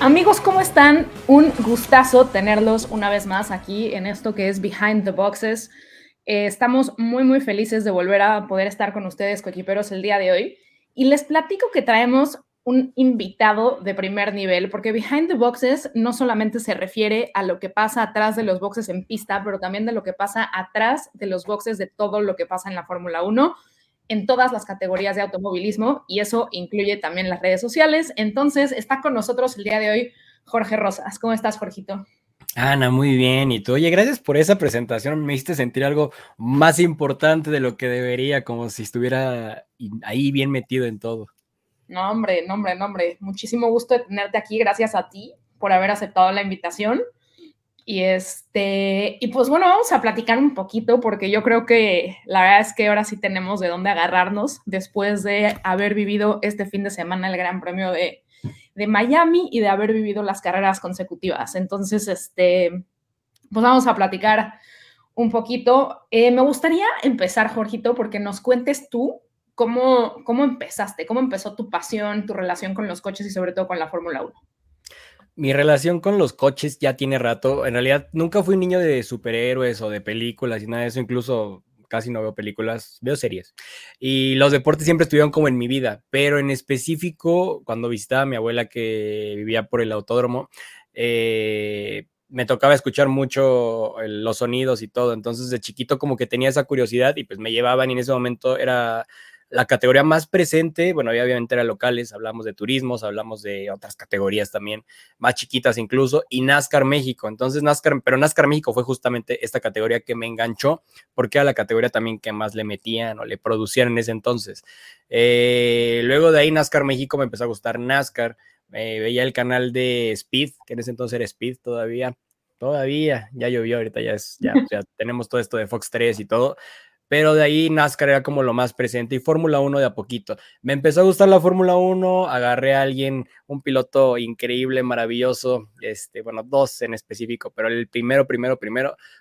Amigos, ¿cómo están? Un gustazo tenerlos una vez más aquí en esto que es Behind the Boxes. Estamos muy, muy felices de volver a poder estar con ustedes, coequiperos, el día de hoy. Y les platico que traemos un invitado de primer nivel, porque Behind the Boxes no solamente se refiere a lo que pasa atrás de los boxes en pista, pero también de lo que pasa atrás de los boxes de todo lo que pasa en la Fórmula 1, en todas las categorías de automovilismo, y eso incluye también las redes sociales. Entonces, está con nosotros el día de hoy Jorge Rosas. ¿Cómo estás, Jorgito? Ana, muy bien. ¿Y tú? Oye, gracias por esa presentación. Me hiciste sentir algo más importante de lo que debería, como si estuviera ahí bien metido en todo. No, hombre, no, hombre, no, hombre. Muchísimo gusto de tenerte aquí. Gracias a ti por haber aceptado la invitación. Y pues bueno, vamos a platicar un poquito, porque yo creo que la verdad es que ahora sí tenemos de dónde agarrarnos después de haber vivido este fin de semana el Gran Premio de Miami y de haber vivido las carreras consecutivas. Entonces, pues vamos a platicar un poquito. Me gustaría empezar, Jorgito, porque nos cuentes tú cómo empezaste, cómo empezó tu pasión, tu relación con los coches y sobre todo con la Fórmula 1. Mi relación con los coches ya tiene rato. En realidad, nunca fui niño de superhéroes o de películas y nada de eso. Incluso casi no veo películas, veo series. Y los deportes siempre estuvieron como en mi vida. Pero en específico, cuando visitaba a mi abuela que vivía por el autódromo, me tocaba escuchar mucho los sonidos y todo. Entonces, de chiquito como que tenía esa curiosidad y pues me llevaban, y en ese momento era la categoría más presente. Bueno, obviamente eran locales, hablamos de turismos, hablamos de otras categorías también, más chiquitas incluso, y NASCAR México. Entonces, NASCAR México fue justamente esta categoría que me enganchó, porque era la categoría también que más le metían o le producían en ese entonces. Luego de ahí, NASCAR México, me empezó a gustar NASCAR. Veía el canal de Speed, que en ese entonces era Speed todavía, ya llovió, ahorita ya tenemos todo esto de Fox 3 y todo. Pero de ahí NASCAR era como lo más presente, y Fórmula 1 de a poquito. Me empezó a gustar la Fórmula 1, agarré a alguien, un piloto increíble, maravilloso, bueno, dos en específico, pero el primero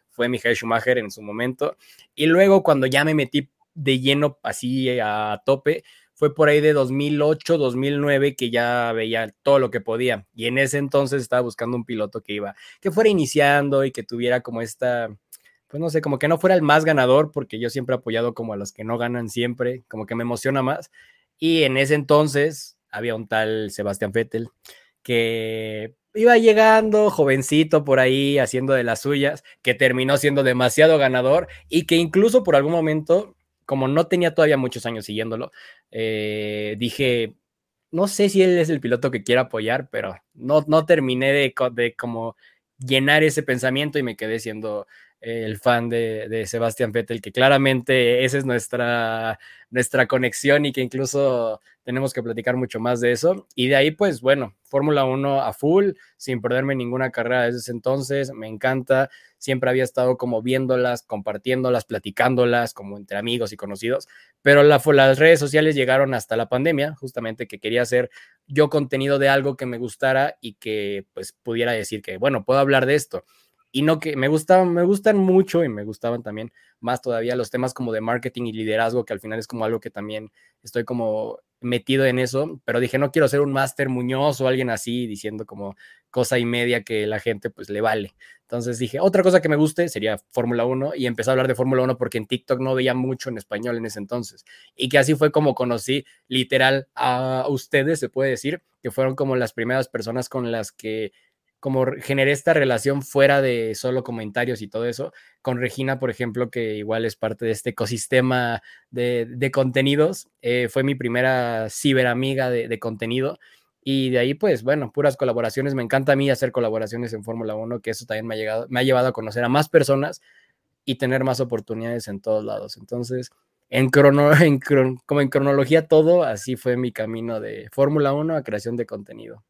fue Michael Schumacher en su momento. Y luego, cuando ya me metí de lleno así a tope, fue por ahí de 2008, 2009, que ya veía todo lo que podía. Y en ese entonces estaba buscando un piloto que fuera iniciando y que tuviera como esta, pues no sé, como que no fuera el más ganador, porque yo siempre he apoyado como a los que no ganan siempre, como que me emociona más. Y en ese entonces había un tal Sebastián Vettel, que iba llegando jovencito por ahí, haciendo de las suyas, que terminó siendo demasiado ganador, y que incluso por algún momento, como no tenía todavía muchos años siguiéndolo, dije, no sé si él es el piloto que quiero apoyar, pero no terminé de como llenar ese pensamiento, y me quedé siendo el fan de Sebastián Vettel, que claramente esa es nuestra conexión, y que incluso tenemos que platicar mucho más de eso. Y de ahí, pues bueno, Fórmula 1 a full, sin perderme ninguna carrera desde ese entonces. Me encanta, siempre había estado como viéndolas, compartiéndolas, platicándolas, como entre amigos y conocidos, pero las redes sociales llegaron hasta la pandemia, justamente que quería hacer yo contenido de algo que me gustara y que pues pudiera decir que, bueno, puedo hablar de esto. Y no que me gustan mucho, y me gustaban también más todavía los temas como de marketing y liderazgo, que al final es como algo que también estoy como metido en eso, pero dije, no quiero ser un Máster Muñoz o alguien así diciendo como cosa y media que la gente pues le vale. Entonces dije, otra cosa que me guste sería Fórmula 1, y empecé a hablar de Fórmula 1 porque en TikTok no veía mucho en español en ese entonces, y que así fue como conocí literal a ustedes, se puede decir, que fueron como las primeras personas con las que como generé esta relación fuera de solo comentarios y todo eso, con Regina, por ejemplo, que igual es parte de este ecosistema de contenidos. Fue mi primera ciberamiga de contenido, y de ahí, pues, bueno, puras colaboraciones. Me encanta a mí hacer colaboraciones en Fórmula 1, que eso también me ha llevado a conocer a más personas y tener más oportunidades en todos lados. Entonces, en cronología todo, así fue mi camino de Fórmula 1 a creación de contenido.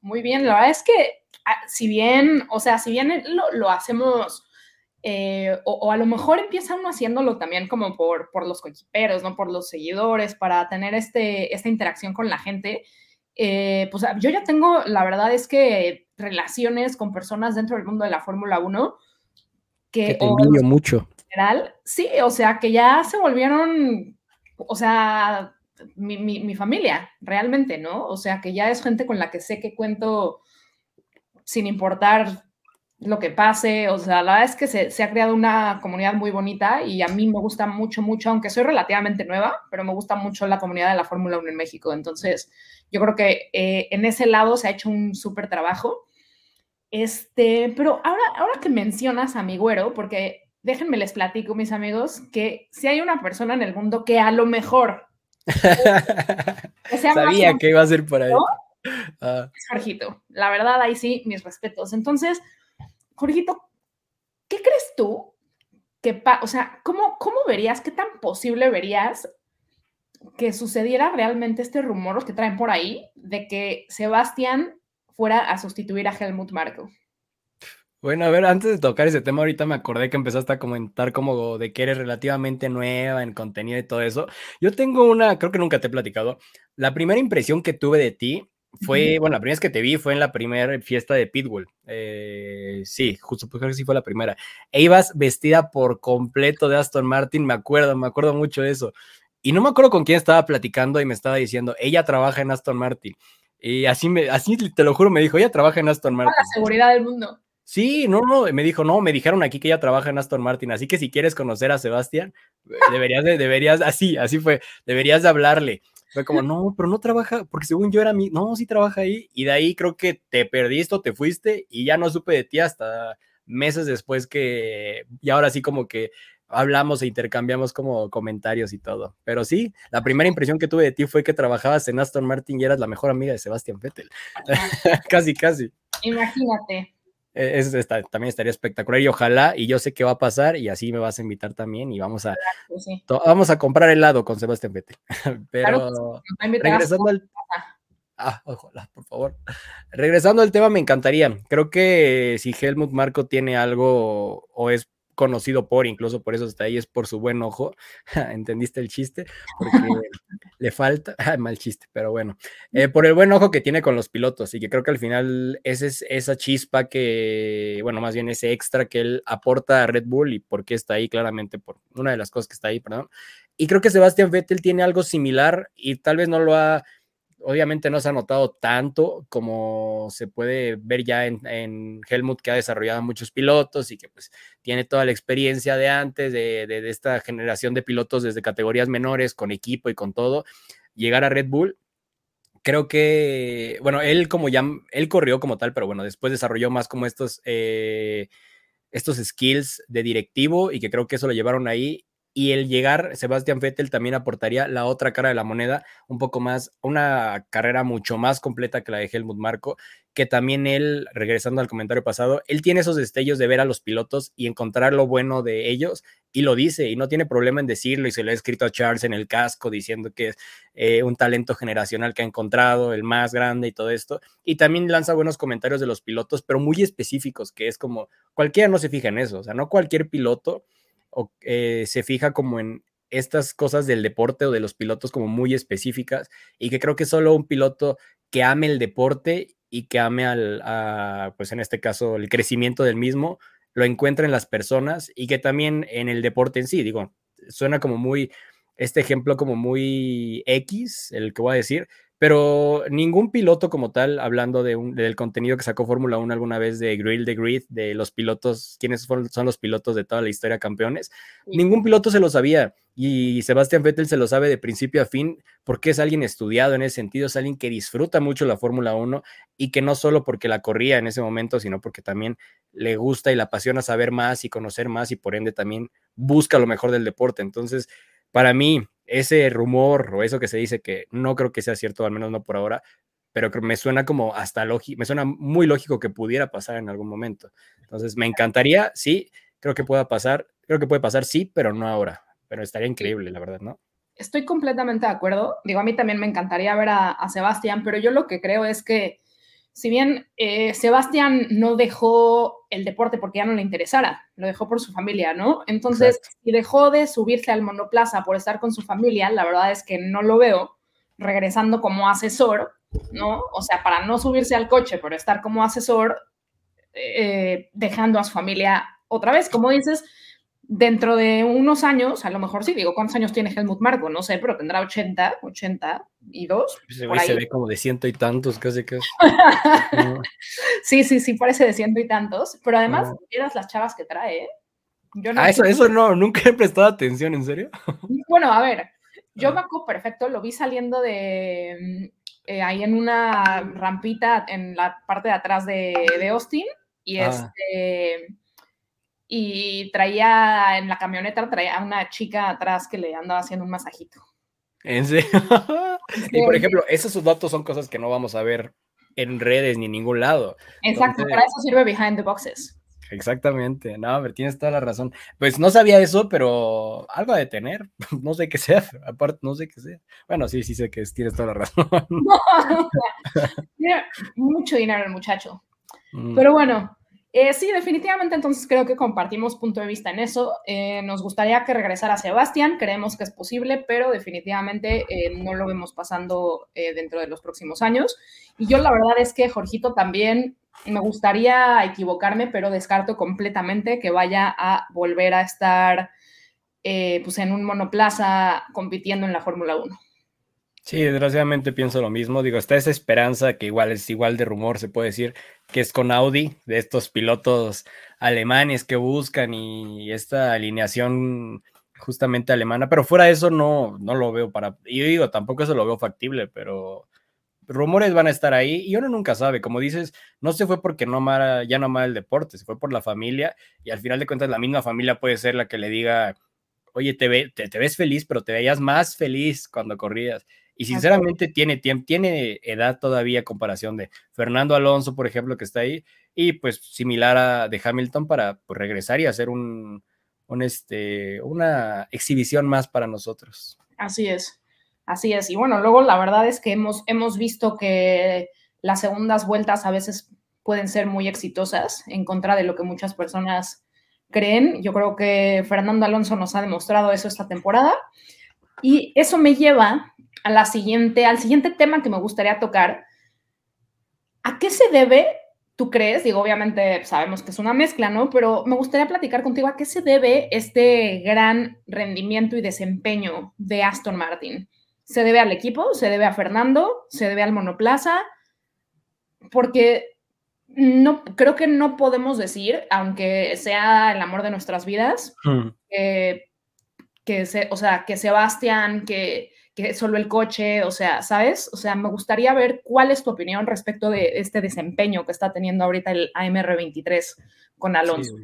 muy bien. La verdad es que si bien lo hacemos, o a lo mejor empieza uno haciéndolo también como por los coequiperos, ¿no? Por los seguidores, para tener esta interacción con la gente. Pues yo ya tengo, la verdad es que relaciones con personas dentro del mundo de la Fórmula 1 que te envidio mucho. General, sí, o sea, que ya se volvieron, o sea, mi familia, realmente, ¿no? O sea, que ya es gente con la que sé que cuento sin importar lo que pase. O sea, la verdad es que se ha creado una comunidad muy bonita y a mí me gusta mucho, mucho, aunque soy relativamente nueva, pero me gusta mucho la comunidad de la Fórmula 1 en México. Entonces, yo creo que en ese lado se ha hecho un súper trabajo. Pero ahora que mencionas a mi güero, porque déjenme les platico, mis amigos, que si hay una persona en el mundo que a lo mejor... Sabía que iba a ser por ahí. ¿No? Es Jorgito. La verdad, ahí sí, mis respetos. Entonces, Jorgito, ¿qué crees tú? ¿Cómo verías, qué tan posible verías que sucediera realmente este rumor que traen por ahí de que Sebastián fuera a sustituir a Helmut Marko? Bueno, a ver, antes de tocar ese tema, ahorita me acordé que empezaste a comentar como de que eres relativamente nueva en contenido y todo eso. Yo tengo creo que nunca te he platicado, la primera impresión que tuve de ti fue, bueno, la primera vez que te vi fue en la primera fiesta de Pitbull. Sí, justo, creo que sí fue la primera. E ibas vestida por completo de Aston Martin, me acuerdo mucho de eso. Y no me acuerdo con quién estaba platicando y me estaba diciendo, ella trabaja en Aston Martin. Y así te lo juro, me dijo, ella trabaja en Aston Martin. Con la seguridad del mundo. Sí, no, me dijo, no, me dijeron aquí que ella trabaja en Aston Martin, así que si quieres conocer a Sebastián, deberías, así fue, deberías de hablarle. Fue como, no, pero no trabaja, porque según yo era no, sí trabaja ahí, y de ahí creo que te perdiste o te fuiste, y ya no supe de ti hasta meses después y ahora sí como que hablamos e intercambiamos como comentarios y todo, pero sí, la primera impresión que tuve de ti fue que trabajabas en Aston Martin y eras la mejor amiga de Sebastián Vettel, casi. Imagínate. Eso también estaría espectacular y ojalá, y yo sé que va a pasar y así me vas a invitar también y vamos a, claro, sí. Vamos a comprar helado con Sebastián Vettel. Pero claro, regresando al... ojalá, por favor. Regresando al tema, me encantaría. Creo que si Helmut Marko tiene algo o es conocido incluso por eso está ahí, es por su buen ojo. ¿Entendiste el chiste? Porque le falta, mal chiste, pero bueno. Por el buen ojo que tiene con los pilotos y que creo que al final esa chispa que, bueno, más bien ese extra que él aporta a Red Bull y por qué está ahí, claramente, por una de las cosas que está ahí, perdón. Y creo que Sebastián Vettel tiene algo similar y tal vez obviamente no se ha notado tanto como se puede ver ya en Helmut, que ha desarrollado muchos pilotos y que pues tiene toda la experiencia de antes, de esta generación de pilotos desde categorías menores, con equipo y con todo, llegar a Red Bull. Creo que, bueno, él corrió como tal, pero bueno, después desarrolló más como estos skills de directivo y que creo que eso lo llevaron ahí. Y el llegar, Sebastián Vettel también aportaría la otra cara de la moneda, un poco más, una carrera mucho más completa que la de Helmut Marko, que también él, regresando al comentario pasado, él tiene esos destellos de ver a los pilotos y encontrar lo bueno de ellos, y lo dice, y no tiene problema en decirlo, y se lo ha escrito a Charles en el casco, diciendo que es un talento generacional que ha encontrado, el más grande y todo esto, y también lanza buenos comentarios de los pilotos, pero muy específicos, que es como, cualquiera no se fija en eso, o sea, no cualquier piloto se fija como en estas cosas del deporte o de los pilotos como muy específicas y que creo que solo un piloto que ame el deporte y que ame pues en este caso el crecimiento del mismo, lo encuentra en las personas y que también en el deporte en sí, digo, suena como muy, este ejemplo como muy X, el que voy a decir, pero ningún piloto como tal, hablando del contenido que sacó Fórmula 1 alguna vez de Grill the Grid, de los pilotos, quiénes son los pilotos de toda la historia campeones, sí. Ningún piloto se lo sabía y Sebastián Vettel se lo sabe de principio a fin porque es alguien estudiado en ese sentido, es alguien que disfruta mucho la Fórmula 1 y que no solo porque la corría en ese momento, sino porque también le gusta y le apasiona saber más y conocer más y por ende también busca lo mejor del deporte. Entonces, para mí, ese rumor o eso que se dice que no creo que sea cierto, al menos no por ahora, pero me suena como me suena muy lógico que pudiera pasar en algún momento. Entonces, me encantaría, sí, creo que puede pasar, sí, pero no ahora. Pero estaría increíble, la verdad, ¿no? Estoy completamente de acuerdo. Digo, a mí también me encantaría ver a Sebastián, pero yo lo que creo es que Si bien Sebastián no dejó el deporte porque ya no le interesara, lo dejó por su familia, ¿no? Entonces, exacto, si dejó de subirse al monoplaza por estar con su familia, la verdad es que no lo veo regresando como asesor, ¿no? O sea, para no subirse al coche, pero estar como asesor, dejando a su familia otra vez. Como dices, dentro de unos años, a lo mejor sí, digo, ¿cuántos años tiene Helmut Marko? No sé, pero tendrá 82. Se ve como de ciento y tantos, casi. No. Sí, parece de ciento y tantos. Pero además, vieras las chavas que trae, ¿eh? Yo no nunca he prestado atención, ¿en serio? Bueno, a ver, yo me acuerdo perfecto, lo vi saliendo de... ahí en una rampita en la parte de atrás de Austin y y traía en la camioneta a una chica atrás que le andaba haciendo un masajito. ¿En serio? Y por ejemplo, esos datos son cosas que no vamos a ver en redes ni en ningún lado. Exacto, entonces, para eso sirve Behind the Boxes. Exactamente, no, pero tienes toda la razón. Pues no sabía eso, pero algo a detener, no sé qué sea, aparte no sé qué sea. Bueno, sí sé que tienes toda la razón. Tiene mucho dinero el muchacho. Pero bueno, sí, definitivamente entonces creo que compartimos punto de vista en eso. Nos gustaría que regresara Sebastián, creemos que es posible, pero definitivamente no lo vemos pasando dentro de los próximos años. Y yo la verdad es que Jorgito también... Me gustaría equivocarme, pero descarto completamente que vaya a volver a estar en un monoplaza compitiendo en la Fórmula 1. Sí, desgraciadamente pienso lo mismo. Digo, está esa esperanza que igual es igual de rumor, se puede decir, que es con Audi, de estos pilotos alemanes que buscan y esta alineación justamente alemana. Pero fuera de eso no lo veo Y digo, tampoco eso lo veo factible, pero... rumores van a estar ahí y uno nunca sabe, como dices, no se fue porque ya no amara el deporte, se fue por la familia y al final de cuentas la misma familia puede ser la que le diga, oye, te ves feliz, pero te veías más feliz cuando corrías. Y sinceramente tiene edad todavía a comparación de Fernando Alonso, por ejemplo, que está ahí, y pues similar a de Hamilton para pues, regresar y hacer una exhibición más para nosotros. Así es. Así es, y bueno, luego la verdad es que hemos visto que las segundas vueltas a veces pueden ser muy exitosas en contra de lo que muchas personas creen. Yo creo que Fernando Alonso nos ha demostrado eso esta temporada y eso me lleva a al siguiente tema que me gustaría tocar. ¿A qué se debe, tú crees? Digo, obviamente sabemos que es una mezcla, ¿no? Pero me gustaría platicar contigo a qué se debe este gran rendimiento y desempeño de Aston Martin. ¿Se debe al equipo? ¿Se debe a Fernando? ¿Se debe al monoplaza? Porque creo que no podemos decir, aunque sea el amor de nuestras vidas, que Sebastián, que solo el coche, o sea, ¿sabes? O sea, me gustaría ver cuál es tu opinión respecto de este desempeño que está teniendo ahorita el AMR23 con Alonso.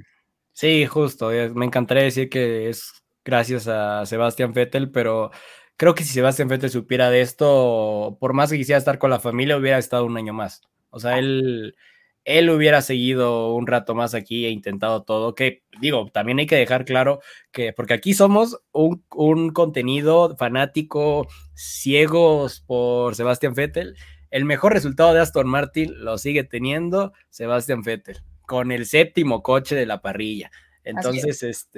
Sí, justo. Me encantaría decir que es gracias a Sebastián Vettel, pero... creo que si Sebastián Vettel supiera de esto, por más que quisiera estar con la familia, hubiera estado un año más. O sea, él hubiera seguido un rato más aquí e intentado todo. Que digo, también hay que dejar claro que, porque aquí somos un contenido fanático, ciegos por Sebastián Vettel. El mejor resultado de Aston Martin lo sigue teniendo Sebastián Vettel, con el 7º coche de la parrilla. Entonces,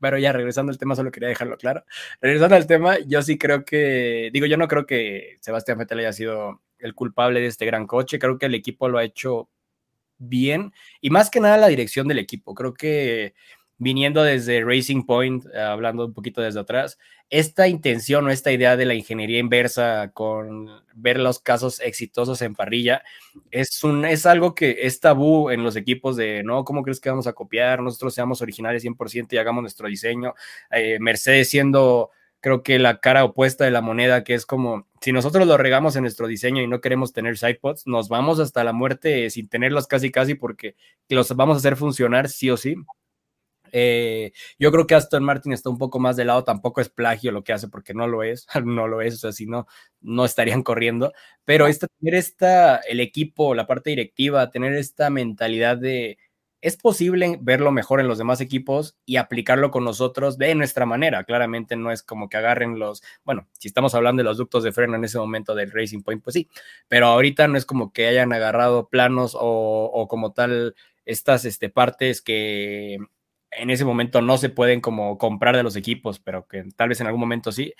pero ya regresando al tema, solo quería dejarlo claro. Regresando al tema, yo sí creo que, yo no creo que Sebastián Vettel haya sido el culpable de este gran coche. Creo que el equipo lo ha hecho bien y más que nada la dirección del equipo. Creo que viniendo desde Racing Point, hablando un poquito desde atrás, esta intención o esta idea de la ingeniería inversa con ver los casos exitosos en parrilla es algo que es tabú en los equipos de, no, ¿cómo crees que vamos a copiar? Nosotros seamos originales 100% y hagamos nuestro diseño. Mercedes siendo, creo que la cara opuesta de la moneda, que es como, si nosotros lo regamos en nuestro diseño y no queremos tener sidepods, nos vamos hasta la muerte sin tenerlos casi porque los vamos a hacer funcionar sí o sí. Yo creo que Aston Martin está un poco más de lado, tampoco es plagio lo que hace porque no lo es, o sea, si no estarían corriendo, pero tener el equipo, la parte directiva, tener esta mentalidad de es posible verlo mejor en los demás equipos y aplicarlo con nosotros de nuestra manera. Claramente no es como que agarren los... Bueno, si estamos hablando de los ductos de freno en ese momento del Racing Point, pues sí. Pero ahorita no es como que hayan agarrado planos o como tal estas partes que en ese momento no se pueden como comprar de los equipos, pero que tal vez en algún momento sí.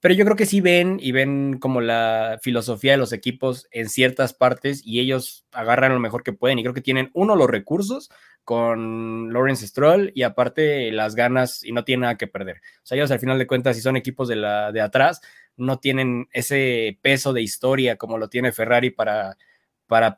Pero yo creo que sí ven como la filosofía de los equipos en ciertas partes y ellos agarran lo mejor que pueden. Y creo que tienen, uno, los recursos con Lawrence Stroll y aparte las ganas, y no tienen nada que perder. O sea, ellos al final de cuentas, si son equipos de atrás, no tienen ese peso de historia como lo tiene Ferrari para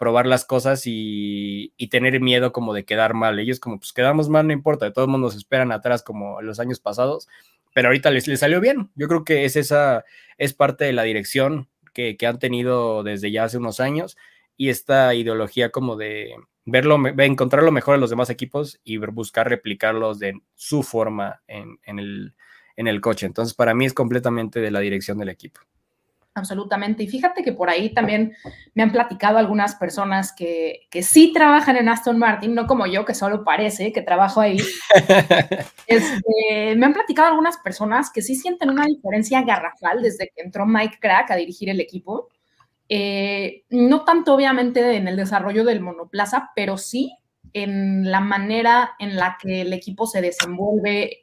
probar las cosas y tener miedo como de quedar mal. Ellos como, pues quedamos mal, no importa, de todos modos nos esperan atrás como los años pasados. Pero ahorita les salió bien. Yo creo que es parte de la dirección que han tenido desde ya hace unos años y esta ideología como de encontrar lo mejor en los demás equipos y buscar replicarlos de su forma en el coche. Entonces, para mí es completamente de la dirección del equipo. Absolutamente. Y fíjate que por ahí también me han platicado algunas personas que sí trabajan en Aston Martin, no como yo, que solo parece que trabajo ahí. Me han platicado algunas personas que sí sienten una diferencia garrafal desde que entró Mike Crack a dirigir el equipo. No tanto, obviamente, en el desarrollo del monoplaza, pero sí en la manera en la que el equipo se desenvuelve.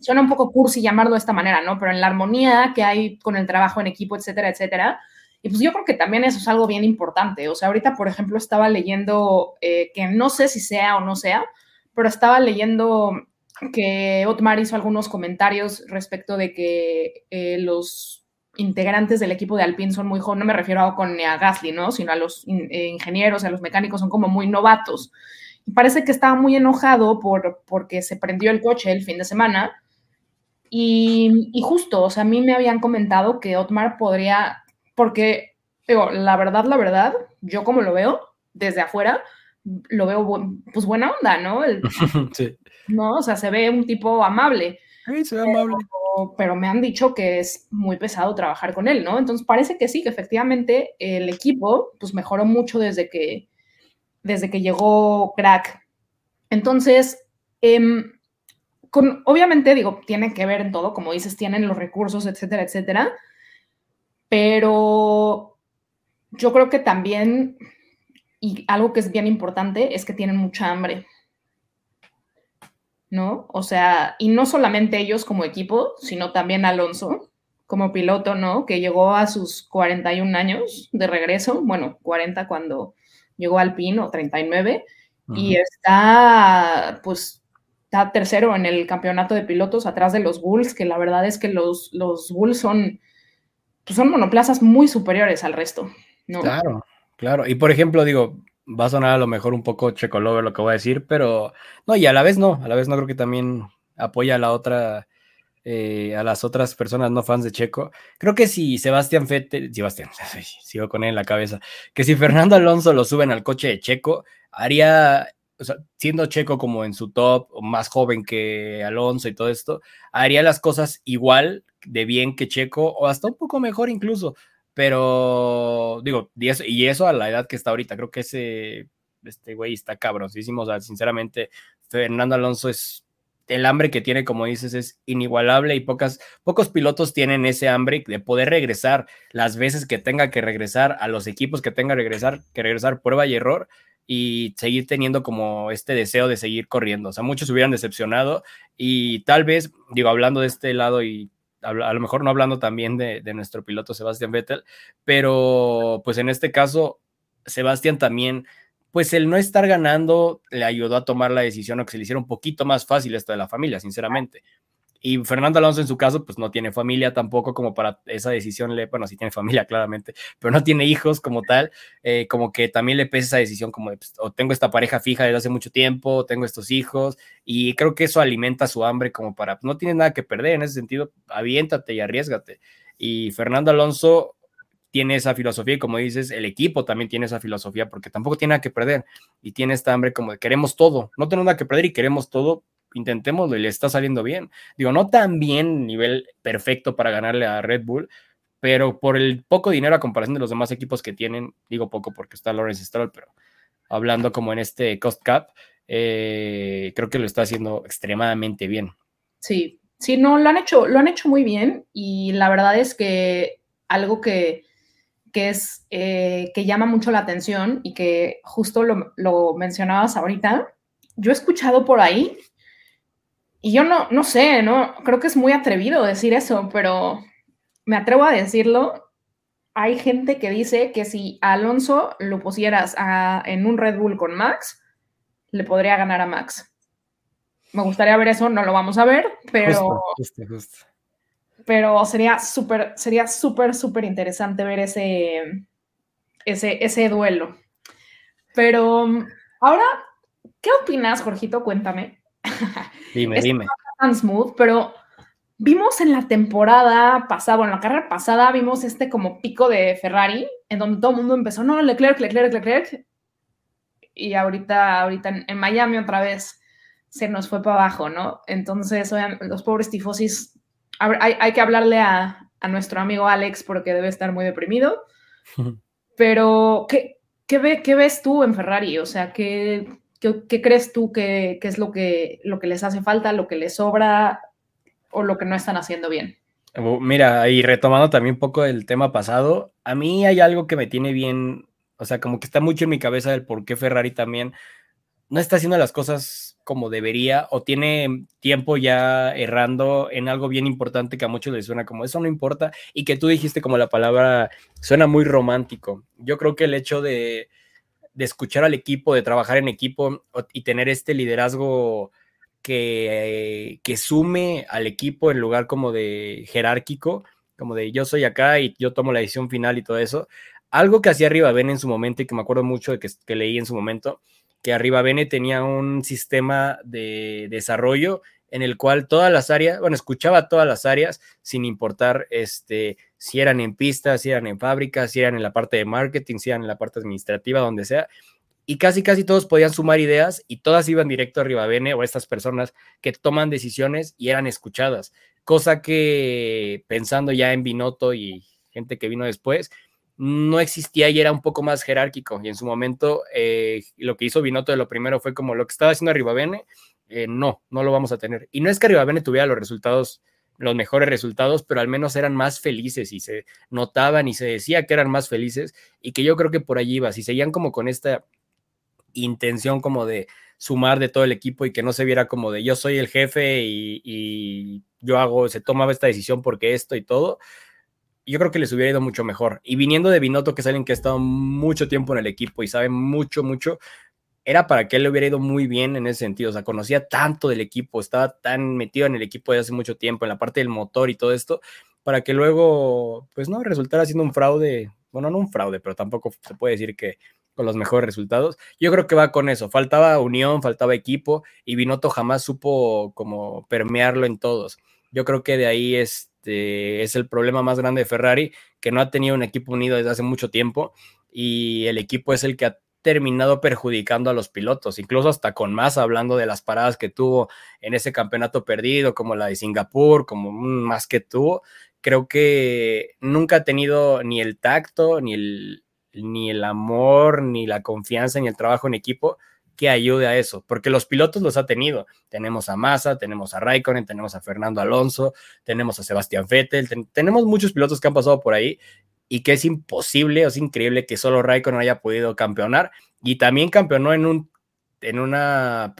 Suena un poco cursi llamarlo de esta manera, ¿no? Pero en la armonía que hay con el trabajo en equipo, etcétera, etcétera. Y pues yo creo que también eso es algo bien importante. O sea, ahorita, por ejemplo, estaba leyendo, que no sé si sea o no sea, pero estaba leyendo que Otmar hizo algunos comentarios respecto de que los integrantes del equipo de Alpine son muy jóvenes. No me refiero a Ocon ni a Gasly, ¿no? Sino a los ingenieros, a los mecánicos, son como muy novatos. Parece que estaba muy enojado porque se prendió el coche el fin de semana y justo, o sea, a mí me habían comentado que Otmar podría, porque, digo, la verdad, yo como lo veo desde afuera, lo veo, pues, buena onda, ¿no? Sí. No, o sea, se ve un tipo amable. Sí, se ve amable. Pero me han dicho que es muy pesado trabajar con él, ¿no? Entonces parece que sí, que efectivamente el equipo, pues, mejoró mucho desde que llegó Crack. Entonces, obviamente, digo, tiene que ver en todo, como dices, tienen los recursos, etcétera, etcétera, pero yo creo que también, y algo que es bien importante, es que tienen mucha hambre, ¿no? O sea, y no solamente ellos como equipo, sino también Alonso como piloto, ¿no? Que llegó a sus 41 años de regreso, bueno, 40 cuando... llegó Alpine, o 39, uh-huh. Y está tercero en el campeonato de pilotos, atrás de los Bulls, que la verdad es que los Bulls son monoplazas muy superiores al resto, ¿no? Claro, claro. Y, por ejemplo, digo, va a sonar a lo mejor un poco checolover lo que voy a decir, pero no, y a la vez no, creo que también apoya a la otra... a las otras personas no fans de Checo. Creo que si Sebastián Vettel, sigo con él en la cabeza, que si Fernando Alonso lo suben al coche de Checo, haría, o sea, siendo Checo como en su top, más joven que Alonso y todo esto, haría las cosas igual de bien que Checo, o hasta un poco mejor incluso, pero digo, y eso a la edad que está ahorita, creo que este güey está cabroncísimo. O sea, sinceramente, Fernando Alonso es... El hambre que tiene, como dices, es inigualable y pocos pilotos tienen ese hambre de poder regresar las veces que tenga que regresar a los equipos que tenga que regresar prueba y error y seguir teniendo como este deseo de seguir corriendo. O sea, muchos hubieran decepcionado y tal vez, digo, hablando de este lado y a lo mejor no hablando también de nuestro piloto Sebastián Vettel, pero pues en este caso Sebastián también... Pues el no estar ganando le ayudó a tomar la decisión o que se le hiciera un poquito más fácil esta de la familia, sinceramente. Y Fernando Alonso en su caso, pues no tiene familia tampoco como para esa decisión. Bueno, sí tiene familia claramente, pero no tiene hijos como tal. Como que también le pesa esa decisión como de, pues, o tengo esta pareja fija desde hace mucho tiempo, o tengo estos hijos. Y creo que eso alimenta su hambre como para, no tienes nada que perder en ese sentido, aviéntate y arriésgate. Y Fernando Alonso... tiene esa filosofía y, como dices, el equipo también tiene esa filosofía porque tampoco tiene nada que perder y tiene esta hambre como de queremos todo, no tenemos nada que perder y queremos todo, intentémoslo y le está saliendo bien. Digo, no tan bien, nivel perfecto para ganarle a Red Bull, pero por el poco dinero a comparación de los demás equipos que tienen, digo poco porque está Lawrence Stroll, pero hablando como en este cost cap, creo que lo está haciendo extremadamente bien. Sí, sí, no, lo han hecho muy bien, y la verdad es que algo que llama mucho la atención y que justo lo mencionabas ahorita, yo he escuchado por ahí, y yo no sé, no creo que es muy atrevido decir eso, pero me atrevo a decirlo. Hay gente que dice que si a Alonso lo pusieras en un Red Bull con Max, le podría ganar a Max. Me gustaría ver eso, no lo vamos a ver, pero... Justo. Pero sería súper interesante ver ese duelo. Pero ahora, ¿qué opinas, Jorgito? Cuéntame. Dime. No está tan smooth, pero vimos en la temporada pasada, bueno, la carrera pasada, vimos como pico de Ferrari, en donde todo el mundo empezó, no, Leclerc. Y ahorita en Miami otra vez se nos fue para abajo, ¿no? Entonces, oigan, los pobres tifosis... Hay que hablarle a nuestro amigo Alex porque debe estar muy deprimido. Pero, ¿qué ves tú en Ferrari? O sea, ¿qué crees tú que es lo que les hace falta, lo que les sobra o lo que no están haciendo bien? Mira, y retomando también un poco el tema pasado, a mí hay algo que me tiene bien, o sea, como que está mucho en mi cabeza del por qué Ferrari también no está haciendo las cosas como debería, o tiene tiempo ya errando en algo bien importante que a muchos les suena como, eso no importa, y que tú dijiste como la palabra, suena muy romántico. Yo creo que el hecho de escuchar al equipo, de trabajar en equipo y tener liderazgo que sume al equipo en lugar como de jerárquico, como de yo soy acá y yo tomo la decisión final y todo eso. Algo que hacía Arrivabene en su momento y que me acuerdo mucho de que leí en su momento, que Arrivabene tenía un sistema de desarrollo en el cual todas las áreas, bueno, escuchaba todas las áreas sin importar si eran en pistas, si eran en fábricas, si eran en la parte de marketing, si eran en la parte administrativa, donde sea, y casi todos podían sumar ideas y todas iban directo a Arrivabene o a estas personas que toman decisiones y eran escuchadas, cosa que pensando ya en Binotto y gente que vino después, no existía y era un poco más jerárquico. Y en su momento, lo que hizo Binotto de lo primero fue como lo que estaba haciendo Arrivabene, no lo vamos a tener. Y no es que Arrivabene tuviera los mejores resultados, pero al menos eran más felices y se notaban y se decía que eran más felices y que yo creo que por allí iba. Si seguían como con esta intención como de sumar de todo el equipo y que no se viera como de yo soy el jefe y yo hago, se tomaba esta decisión porque esto y todo, yo creo que les hubiera ido mucho mejor. Y viniendo de Binotto, que es alguien que ha estado mucho tiempo en el equipo y sabe mucho, era para que él le hubiera ido muy bien en ese sentido. O sea, conocía tanto del equipo, estaba tan metido en el equipo de hace mucho tiempo, en la parte del motor y todo esto, para que luego, pues no, resultara siendo un fraude. Bueno, no un fraude, pero tampoco se puede decir que con los mejores resultados. Yo creo que va con eso. Faltaba unión, faltaba equipo, y Binotto jamás supo como permearlo en todos. Yo creo que de ahí es el problema más grande de Ferrari, que no ha tenido un equipo unido desde hace mucho tiempo y el equipo es el que ha terminado perjudicando a los pilotos, incluso hasta con más, hablando de las paradas que tuvo en ese campeonato perdido, como la de Singapur, como más que tuvo. Creo que nunca ha tenido ni el tacto, ni el amor, ni la confianza, ni el trabajo en equipo que ayude a eso, porque los pilotos los ha tenido. Tenemos a Massa, tenemos a Raikkonen, tenemos a Fernando Alonso, tenemos a Sebastián Vettel, tenemos muchos pilotos que han pasado por ahí y que es imposible, es increíble que solo Raikkonen haya podido campeonar, y también campeonó en una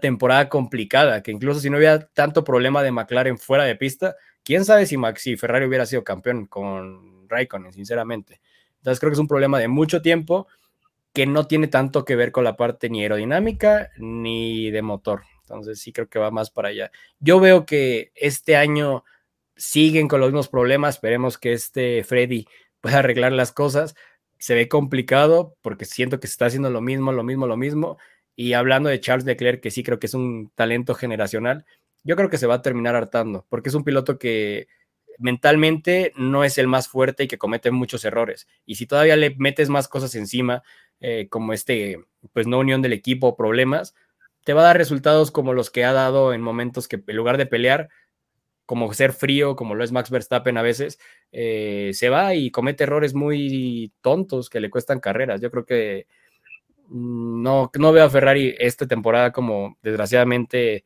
temporada complicada, que incluso si no hubiera tanto problema de McLaren fuera de pista, quién sabe si Ferrari hubiera sido campeón con Raikkonen, sinceramente. Entonces creo que es un problema de mucho tiempo, que no tiene tanto que ver con la parte ni aerodinámica ni de motor. Entonces sí creo que va más para allá. Yo veo que este año siguen con los mismos problemas. Esperemos que Freddy pueda arreglar las cosas. Se ve complicado porque siento que se está haciendo lo mismo. Y hablando de Charles Leclerc, que sí creo que es un talento generacional, yo creo que se va a terminar hartando porque es un piloto que mentalmente no es el más fuerte y que comete muchos errores. Y si todavía le metes más cosas encima, como pues no unión del equipo, problemas, te va a dar resultados como los que ha dado en momentos que en lugar de pelear, como ser frío, como lo es Max Verstappen a veces, se va y comete errores muy tontos que le cuestan carreras. Yo creo que no veo a Ferrari esta temporada como, desgraciadamente,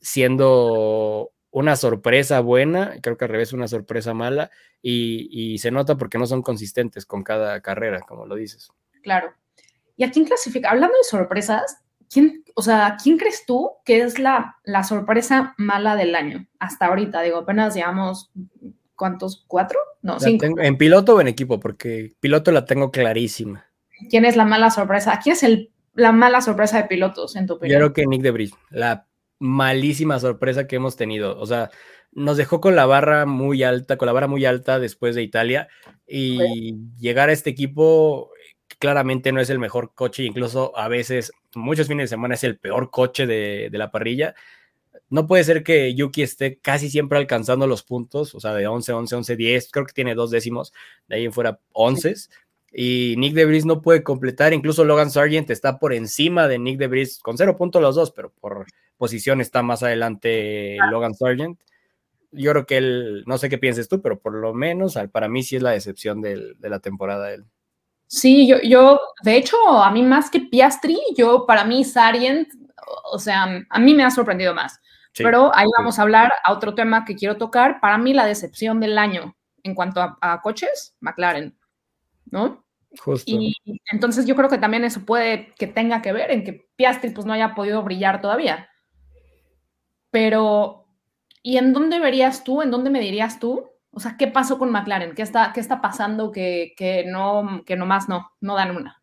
siendo una sorpresa buena, creo que al revés una sorpresa mala, y se nota porque no son consistentes con cada carrera, como lo dices. Claro. ¿Y a quién clasifica? Hablando de sorpresas, ¿quién crees tú que es la sorpresa mala del año? Hasta ahorita, digo, apenas llevamos, ¿cuántos? ¿4? No, 5. ¿En piloto o en equipo? Porque piloto la tengo clarísima. ¿Quién es la mala sorpresa? ¿Quién es la mala sorpresa de pilotos en tu opinión? Yo creo que Nyck de Vries, la malísima sorpresa que hemos tenido. O sea, nos dejó con la barra muy alta, después de Italia, y llegar a este equipo claramente no es el mejor coche, incluso a veces, muchos fines de semana es el peor coche de la parrilla. No puede ser que Yuki esté casi siempre alcanzando los puntos, o sea, de 11, 10, creo que tiene 2 décimos, de ahí en fuera 11, sí. Y Nyck de Vries no puede completar, incluso Logan Sargeant está por encima de Nyck de Vries, con 0 puntos los dos, pero por posición está más adelante Logan Sargeant. Yo creo que él, no sé qué pienses tú, pero por lo menos para mí sí es la decepción de la temporada de él. Sí, yo, de hecho, a mí más que Piastri, para mí Sargeant, o sea, a mí me ha sorprendido más. Sí, pero ahí vamos a hablar a otro tema que quiero tocar. Para mí la decepción del año en cuanto a coches, McLaren, ¿no? Justo. Y entonces yo creo que también eso puede que tenga que ver en que Piastri pues no haya podido brillar todavía. Pero, ¿y en dónde verías tú? ¿En dónde me dirías tú? O sea, ¿qué pasó con McLaren? ¿Qué está pasando que nomás no dan una?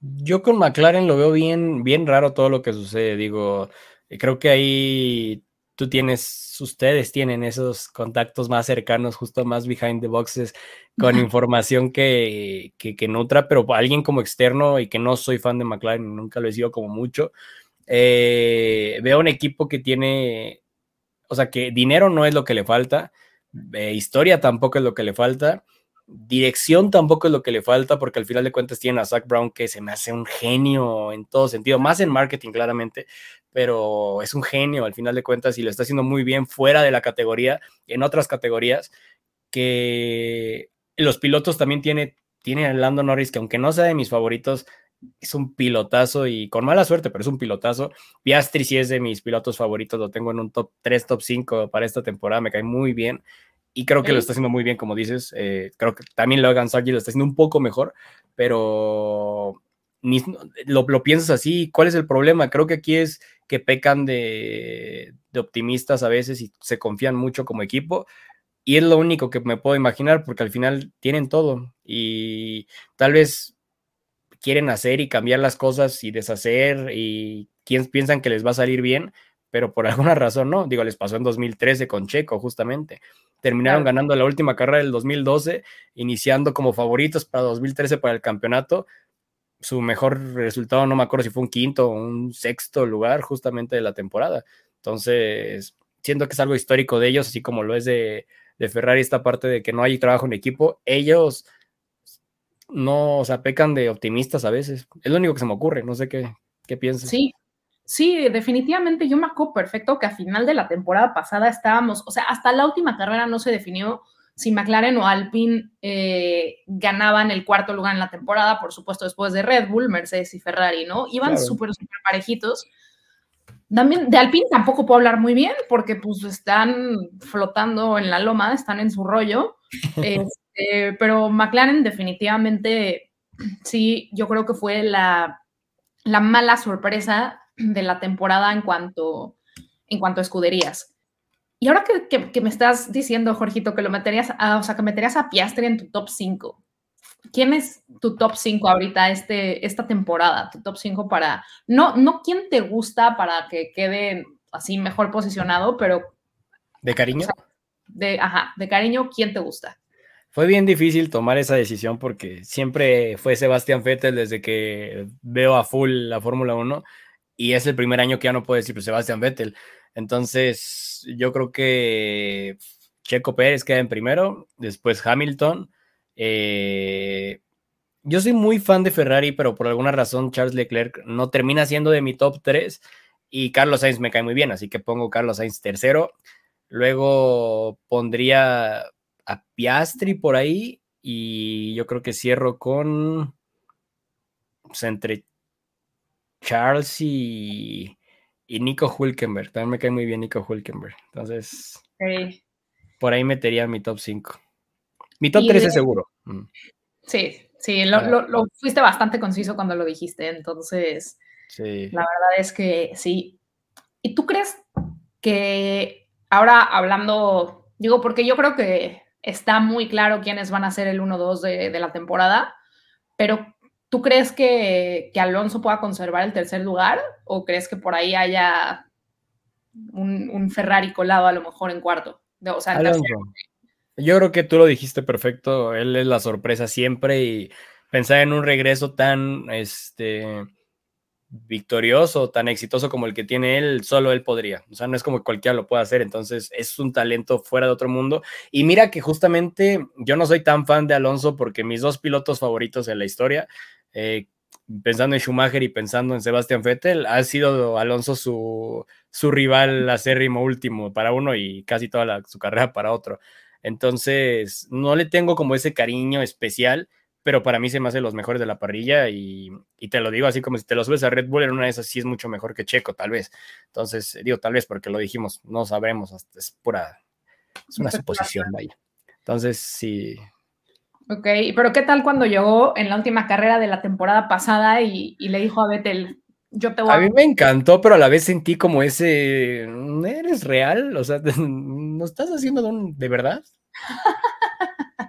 Yo con McLaren lo veo bien, bien raro todo lo que sucede. Digo, creo que ahí ustedes tienen esos contactos más cercanos, justo más behind the boxes, con información que nutra, pero alguien como externo y que no soy fan de McLaren, nunca lo he sido como mucho, veo un equipo que tiene, o sea, que dinero no es lo que le falta, historia tampoco es lo que le falta, dirección tampoco es lo que le falta, porque al final de cuentas tienen a Zac Brown, que se me hace un genio en todo sentido, más en marketing claramente, pero es un genio al final de cuentas y lo está haciendo muy bien fuera de la categoría, en otras categorías, que los pilotos también tiene a Lando Norris, que aunque no sea de mis favoritos, es un pilotazo y con mala suerte, pero es un pilotazo. Piastri sí es de mis pilotos favoritos, lo tengo en un top 3, top 5 para esta temporada, me cae muy bien y creo que lo está haciendo muy bien, como dices. Creo que también Logan Sargeant lo está haciendo un poco mejor, pero lo piensas así, ¿cuál es el problema? Creo que aquí es que pecan de optimistas a veces y se confían mucho como equipo. Y es lo único que me puedo imaginar, porque al final tienen todo y tal vez quieren hacer y cambiar las cosas y deshacer y piensan que les va a salir bien, pero por alguna razón no. Digo, les pasó en 2013 con Checo, justamente. Terminaron ganando la última carrera del 2012, iniciando como favoritos para 2013 para el campeonato. Su mejor resultado, no me acuerdo si fue un 5º o un 6º lugar justamente de la temporada. Entonces, siento que es algo histórico de ellos, así como lo es de Ferrari esta parte de que no hay trabajo en equipo. Ellos no, o sea, pecan de optimistas a veces. Es lo único que se me ocurre, no sé qué piensas. Sí, definitivamente yo me acuerdo perfecto que a final de la temporada pasada estábamos, o sea, hasta la última carrera no se definió si McLaren o Alpine ganaban el 4º lugar en la temporada, por supuesto después de Red Bull, Mercedes y Ferrari, ¿no? Iban súper parejitos. También de Alpine tampoco puedo hablar muy bien porque pues están flotando en la loma, están en su rollo. Pero McLaren definitivamente, sí, yo creo que fue la mala sorpresa de la temporada en cuanto a escuderías. Y ahora que me estás diciendo, Jorgito, que meterías a Piastri en tu top 5, ¿quién es tu top 5 ahorita esta temporada? Tu top 5 para, no quién te gusta para que quede así mejor posicionado, pero ¿de cariño? O sea, de cariño, ¿quién te gusta? Fue bien difícil tomar esa decisión porque siempre fue Sebastián Vettel desde que veo a full la Fórmula 1 y es el primer año que ya no puedo decir Sebastián Vettel. Entonces yo creo que Checo Pérez queda en primero, después Hamilton. Yo soy muy fan de Ferrari, pero por alguna razón Charles Leclerc no termina siendo de mi top 3 y Carlos Sainz me cae muy bien, así que pongo Carlos Sainz tercero. Luego pondría a Piastri por ahí y yo creo que cierro con, pues, entre Charles y Nico Hülkenberg. También me cae muy bien Nico Hülkenberg. Entonces, okay, por ahí metería mi top 5. Mi top 3 es seguro. Sí, sí, lo fuiste bastante conciso cuando lo dijiste. Entonces, sí, la verdad es que sí. ¿Y tú crees que ahora hablando, digo, porque yo creo que está muy claro quiénes van a ser el 1-2 de la temporada, pero ¿tú crees que Alonso pueda conservar el tercer lugar? ¿O crees que por ahí haya un Ferrari colado a lo mejor en cuarto? O sea, en tercero. Yo creo que tú lo dijiste perfecto. Él es la sorpresa siempre y pensar en un regreso tan victorioso, tan exitoso como el que tiene él, solo él podría. O sea, no es como que cualquiera lo pueda hacer. Entonces, es un talento fuera de otro mundo. Y mira que justamente yo no soy tan fan de Alonso porque mis dos pilotos favoritos en la historia, pensando en Schumacher y pensando en Sebastián Vettel, ha sido Alonso su rival acérrimo último para uno y casi toda su carrera para otro. Entonces, no le tengo como ese cariño especial, pero para mí se me hace los mejores de la parrilla y te lo digo así como si te lo subes a Red Bull, en una de esas sí es mucho mejor que Checo, tal vez. Entonces, digo tal vez porque lo dijimos, no sabremos, es una suposición, vaya. Entonces, sí. Ok, pero ¿qué tal cuando llegó en la última carrera de la temporada pasada y le dijo a Vettel, yo te voy a... mí me encantó, pero a la vez sentí como ese, ¿eres real? O sea, ¿no estás haciendo de verdad?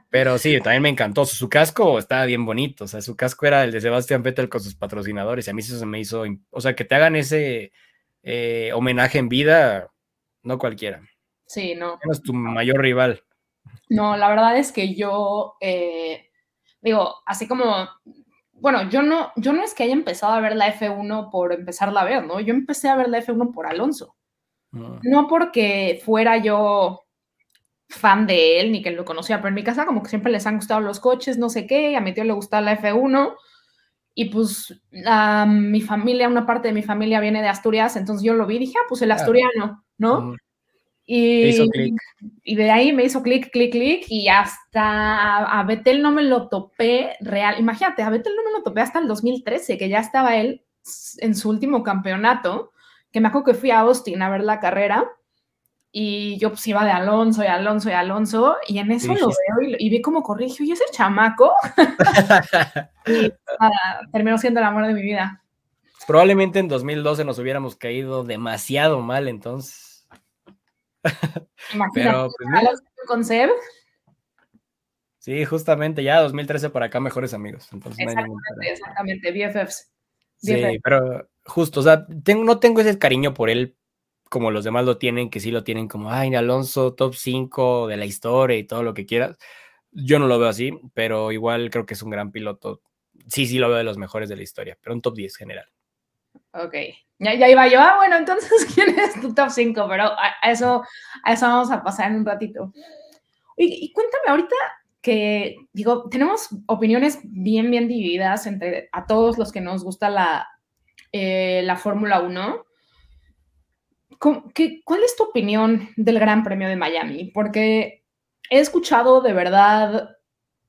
Pero sí, también me encantó. Su casco estaba bien bonito. O sea, su casco era el de Sebastián Vettel con sus patrocinadores. Y a mí eso se me hizo... O sea, que te hagan ese homenaje en vida, no cualquiera. Sí, no. No es tu mayor rival. No, la verdad es que yo... digo, así como... Bueno, yo no es que haya empezado a ver la F1 por empezarla a ver, ¿no? Yo empecé a ver la F1 por Alonso. No porque fuera yo... fan de él, ni que lo conocía, pero en mi casa como que siempre les han gustado los coches, no sé qué, a mi tío le gustaba la F1 y pues mi familia, una parte de mi familia viene de Asturias, entonces yo lo vi y dije, pues el asturiano, ¿no? Y de ahí me hizo clic y hasta a Vettel no me lo topé real, imagínate, a Vettel no me lo topé hasta el 2013, que ya estaba él en su último campeonato, que me acuerdo que fui a Austin a ver la carrera. Y yo pues iba de Alonso, y en eso lo veo y vi cómo corrí, y ese chamaco. Y terminó siendo el amor de mi vida. Probablemente en 2012 nos hubiéramos caído demasiado mal, entonces. Imagínate, pero, pues, Alonso con Seb. Sí, justamente, ya 2013 para acá, mejores amigos. Entonces, exactamente, BFFs. Sí, pero justo, o sea, no tengo ese cariño por él, como los demás lo tienen, que sí lo tienen como, ay, Alonso, top 5 de la historia y todo lo que quieras. Yo no lo veo así, pero igual creo que es un gran piloto. Sí, lo veo de los mejores de la historia, pero un top 10 general. Ok, ya iba yo, bueno, entonces, ¿quién es tu top 5? Pero a eso vamos a pasar en un ratito. Y cuéntame ahorita que, digo, tenemos opiniones bien divididas entre a todos los que nos gusta la Fórmula 1. ¿Cuál es tu opinión del Gran Premio de Miami? Porque he escuchado de verdad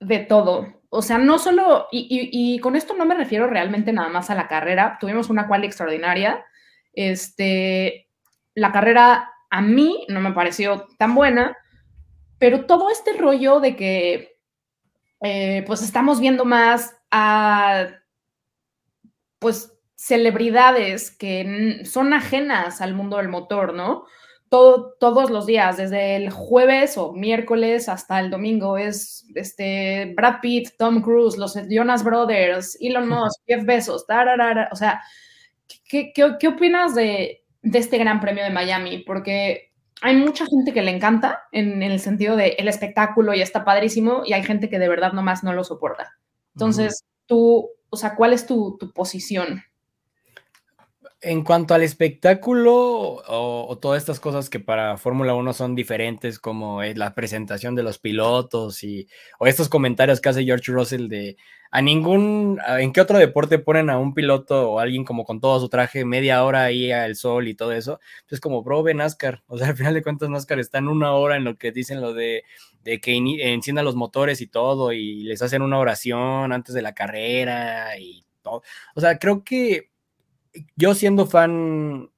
de todo. O sea, no solo... Y con esto no me refiero realmente nada más a la carrera. Tuvimos una quali extraordinaria. La carrera a mí no me pareció tan buena, pero todo este rollo de que pues estamos viendo más a... pues... celebridades que son ajenas al mundo del motor, ¿no? Todos los días, desde el jueves o miércoles hasta el domingo, es Brad Pitt, Tom Cruise, los Jonas Brothers, Elon Musk, Jeff Bezos, o sea, ¿qué opinas de este Gran Premio de Miami? Porque hay mucha gente que le encanta en el sentido de el espectáculo y está padrísimo, y hay gente que de verdad nomás no lo soporta. Entonces, tú, o sea, ¿cuál es tu posición? En cuanto al espectáculo o todas estas cosas que para Fórmula 1 son diferentes, como la presentación de los pilotos o estos comentarios que hace George Russell de ¿en qué otro deporte ponen a un piloto o alguien como con todo su traje media hora ahí al sol y todo eso? Es como, bro, ve NASCAR. O sea, al final de cuentas NASCAR está en una hora en lo que dicen lo de que enciendan los motores y todo, y les hacen una oración antes de la carrera y todo. O sea, creo que yo siendo fan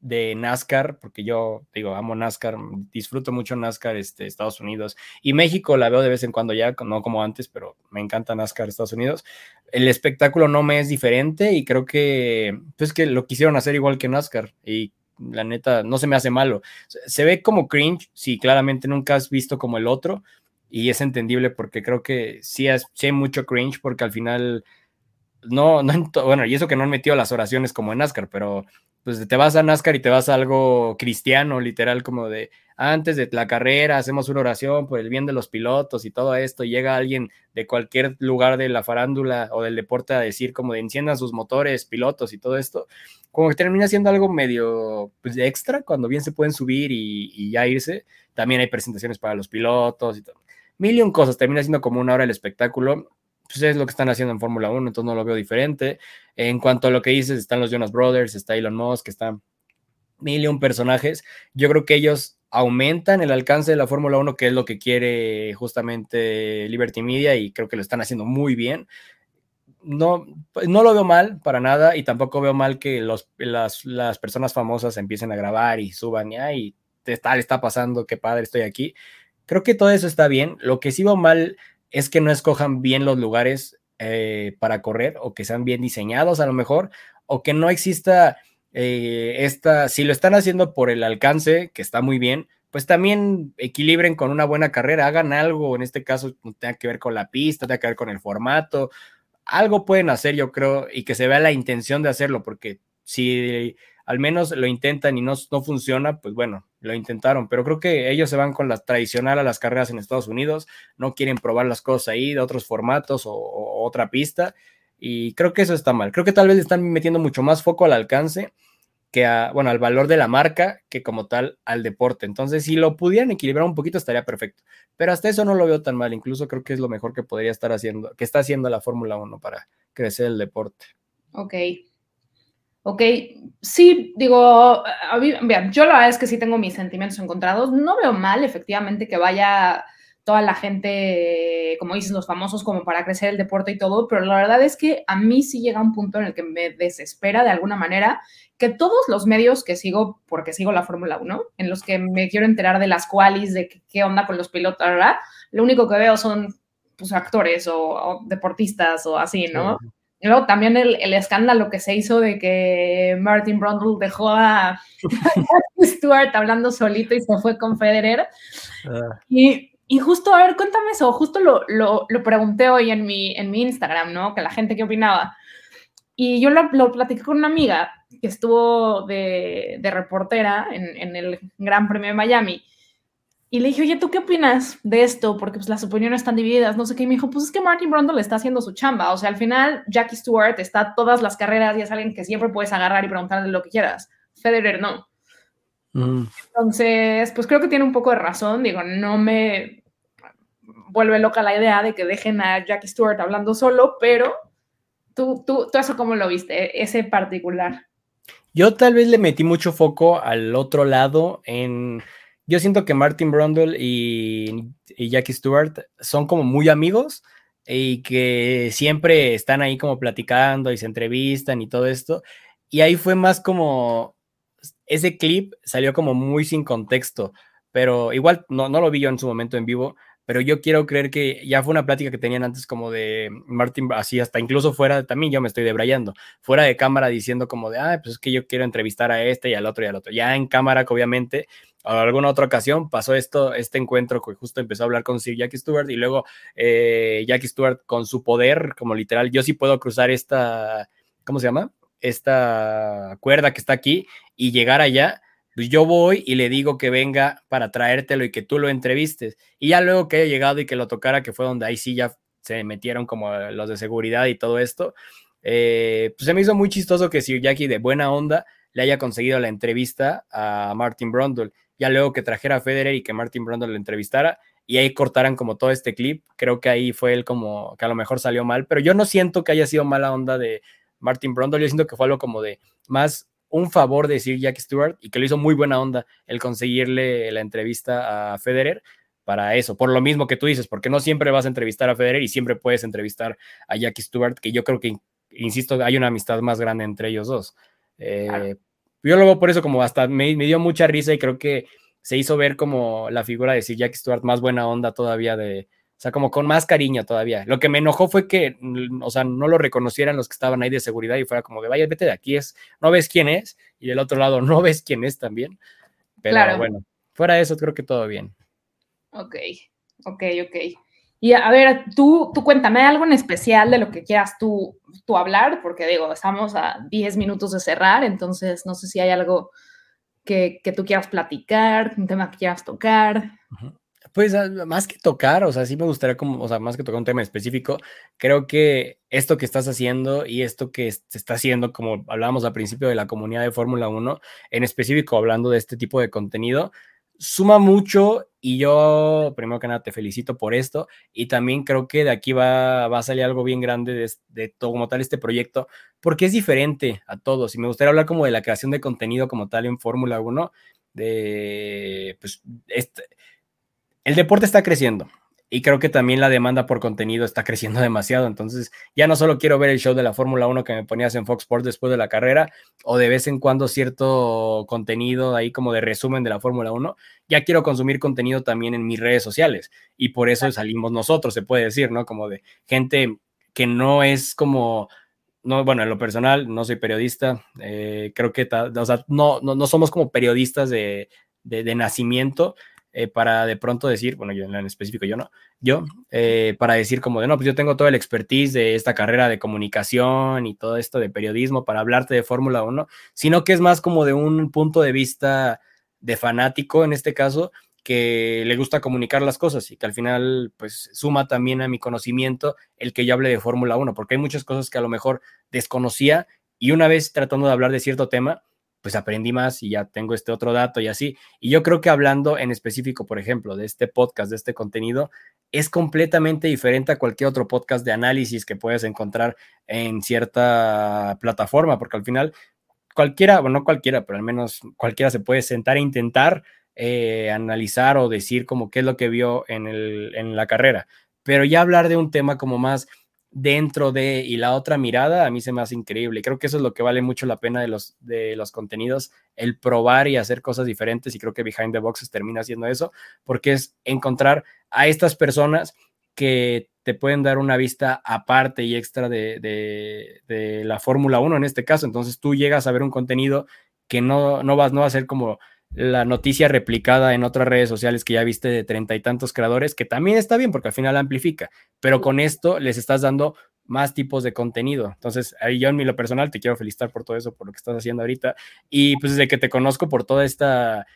de NASCAR, porque yo, digo, amo NASCAR, disfruto mucho NASCAR Estados Unidos, y México la veo de vez en cuando ya, no como antes, pero me encanta NASCAR Estados Unidos. El espectáculo no me es diferente y creo que, pues, que lo quisieron hacer igual que NASCAR y la neta no se me hace malo. Se ve como cringe si claramente nunca has visto como el otro y es entendible porque creo que sí hay mucho cringe porque al final no, bueno, y eso que no han metido las oraciones como en NASCAR, pero pues te vas a NASCAR y te vas a algo cristiano, literal, como de antes de la carrera hacemos una oración por el bien de los pilotos y todo esto, y llega alguien de cualquier lugar de la farándula o del deporte a decir como de enciendan sus motores, pilotos y todo esto, como que termina siendo algo medio pues, extra, cuando bien se pueden subir y ya irse. También hay presentaciones para los pilotos y todo. Mil y un cosas, termina siendo como una hora el espectáculo. Pues es lo que están haciendo en Fórmula 1, entonces no lo veo diferente. En cuanto a lo que dices, están los Jonas Brothers, está Elon Musk, están mil y un personajes. Yo creo que ellos aumentan el alcance de la Fórmula 1, que es lo que quiere justamente Liberty Media, y creo que lo están haciendo muy bien. No lo veo mal para nada, y tampoco veo mal que las personas famosas empiecen a grabar y suban, y tal está pasando, qué padre, estoy aquí. Creo que todo eso está bien. Lo que sí veo mal es que no escojan bien los lugares para correr, o que sean bien diseñados a lo mejor, o que no exista si lo están haciendo por el alcance, que está muy bien, pues también equilibren con una buena carrera, hagan algo, en este caso tenga que ver con la pista, tenga que ver con el formato, algo pueden hacer yo creo, y que se vea la intención de hacerlo, porque si al menos lo intentan y no funciona, pues bueno, lo intentaron, pero creo que ellos se van con la tradicional a las carreras en Estados Unidos, no quieren probar las cosas ahí de otros formatos o otra pista, y creo que eso está mal. Creo que tal vez le están metiendo mucho más foco al alcance que al valor de la marca que como tal al deporte. Entonces, si lo pudieran equilibrar un poquito estaría perfecto, pero hasta eso no lo veo tan mal, incluso creo que es lo mejor que podría estar haciendo, que está haciendo la Fórmula 1 para crecer el deporte. Ok, sí, digo, bien, yo la verdad es que sí tengo mis sentimientos encontrados. No veo mal, efectivamente, que vaya toda la gente, como dicen los famosos, como para crecer el deporte y todo, pero la verdad es que a mí sí llega un punto en el que me desespera de alguna manera que todos los medios que sigo, porque sigo la Fórmula 1, en los que me quiero enterar de las qualis, de qué onda con los pilotos, ¿verdad? Lo único que veo son pues, actores o deportistas o así, ¿no? Sí. Y luego también el escándalo que se hizo de que Martin Brundle dejó a Jackie Stewart hablando solito y se fue con Federer. Y justo, a ver, cuéntame eso. Justo lo pregunté hoy en mi Instagram, ¿no? Que la gente qué opinaba. Y yo lo platiqué con una amiga que estuvo de reportera en el Gran Premio de Miami. Y le dije, oye, ¿tú qué opinas de esto? Porque pues, las opiniones están divididas, no sé qué. Y me dijo, pues es que Martin Brundle está haciendo su chamba. O sea, al final, Jackie Stewart está todas las carreras y es alguien que siempre puedes agarrar y preguntarle lo que quieras. Federer no. Entonces, pues creo que tiene un poco de razón. Digo, no me vuelve loca la idea de que dejen a Jackie Stewart hablando solo, pero ¿tú eso cómo lo viste, ese particular? Yo tal vez le metí mucho foco al otro lado en... Yo siento que Martin Brundle y Jackie Stewart son como muy amigos y que siempre están ahí como platicando y se entrevistan y todo esto. Y ahí fue más como... Ese clip salió como muy sin contexto, pero igual no lo vi yo en su momento en vivo, pero yo quiero creer que ya fue una plática que tenían antes como de Martin, así hasta incluso fuera, también yo me estoy debrayando, fuera de cámara diciendo como de, pues es que yo quiero entrevistar a este y al otro y al otro. Ya en cámara que obviamente, a alguna otra ocasión pasó este encuentro que justo empezó a hablar con Sir Jackie Stewart y luego Jackie Stewart con su poder, como literal, yo sí puedo cruzar esta, ¿cómo se llama? Esta cuerda que está aquí y llegar allá. Pues yo voy y le digo que venga para traértelo y que tú lo entrevistes. Y ya luego que haya llegado y que lo tocara, que fue donde ahí sí ya se metieron como los de seguridad y todo esto, pues se me hizo muy chistoso que Sir Jackie de buena onda le haya conseguido la entrevista a Martin Brundle. Ya luego que trajera a Federer y que Martin Brundle lo entrevistara y ahí cortaran como todo este clip. Creo que ahí fue él como que a lo mejor salió mal, pero yo no siento que haya sido mala onda de Martin Brundle. Yo siento que fue algo como de más... un favor de Sir Jackie Stewart y que lo hizo muy buena onda el conseguirle la entrevista a Federer para eso, por lo mismo que tú dices, porque no siempre vas a entrevistar a Federer y siempre puedes entrevistar a Jackie Stewart, que yo creo que, insisto, hay una amistad más grande entre ellos dos. Claro. Yo lo veo por eso, como hasta me dio mucha risa y creo que se hizo ver como la figura de Sir Jackie Stewart más buena onda todavía, o sea, como con más cariño todavía. Lo que me enojó fue que, o sea, no lo reconocieran los que estaban ahí de seguridad y fuera como de, vaya, vete de aquí, no ves quién es, y del otro lado no ves quién es también. Pero claro, bueno, fuera de eso creo que todo bien. Ok. Y a ver, tú cuéntame algo en especial de lo que quieras tú hablar, porque digo, estamos a 10 minutos de cerrar, entonces no sé si hay algo que tú quieras platicar, un tema que quieras tocar. Uh-huh. Pues más que tocar, o sea, sí me gustaría como, o sea, más que tocar un tema específico, creo que esto que estás haciendo y esto que se está haciendo, como hablábamos al principio de la comunidad de Fórmula 1, en específico hablando de este tipo de contenido, suma mucho y yo, primero que nada, te felicito por esto y también creo que de aquí va a salir algo bien grande de todo como tal este proyecto, porque es diferente a todos y me gustaría hablar como de la creación de contenido como tal en Fórmula 1, el deporte está creciendo y creo que también la demanda por contenido está creciendo demasiado, entonces ya no solo quiero ver el show de la Fórmula 1 que me ponías en Fox Sports después de la carrera o de vez en cuando cierto contenido ahí como de resumen de la Fórmula 1, ya quiero consumir contenido también en mis redes sociales y por eso salimos nosotros, se puede decir, ¿no? Como de gente que no es como... No, bueno, en lo personal, no soy periodista, creo que... O sea, no somos como periodistas de nacimiento, para de pronto decir, bueno, yo en específico yo no, para decir como de no, pues yo tengo toda la expertise de esta carrera de comunicación y todo esto de periodismo para hablarte de Fórmula 1, sino que es más como de un punto de vista de fanático en este caso, que le gusta comunicar las cosas y que al final pues suma también a mi conocimiento el que yo hable de Fórmula 1, porque hay muchas cosas que a lo mejor desconocía y una vez tratando de hablar de cierto tema, pues aprendí más y ya tengo este otro dato y así. Y yo creo que hablando en específico, por ejemplo, de este podcast, de este contenido, es completamente diferente a cualquier otro podcast de análisis que puedes encontrar en cierta plataforma, porque al final cualquiera, bueno, no cualquiera, pero al menos cualquiera se puede sentar e intentar analizar o decir como qué es lo que vio en la carrera. Pero ya hablar de un tema como más... dentro de y la otra mirada a mí se me hace increíble. Creo que eso es lo que vale mucho la pena de los contenidos, el probar y hacer cosas diferentes y creo que Behind the Boxes termina haciendo eso porque es encontrar a estas personas que te pueden dar una vista aparte y extra de la Fórmula 1 en este caso. Entonces tú llegas a ver un contenido que no va a ser como la noticia replicada en otras redes sociales que ya viste de 30 y tantos creadores, que también está bien porque al final la amplifica, pero con esto les estás dando más tipos de contenido. Entonces, ahí yo en mi lo personal te quiero felicitar por todo eso, por lo que estás haciendo ahorita y pues desde que te conozco por toda esta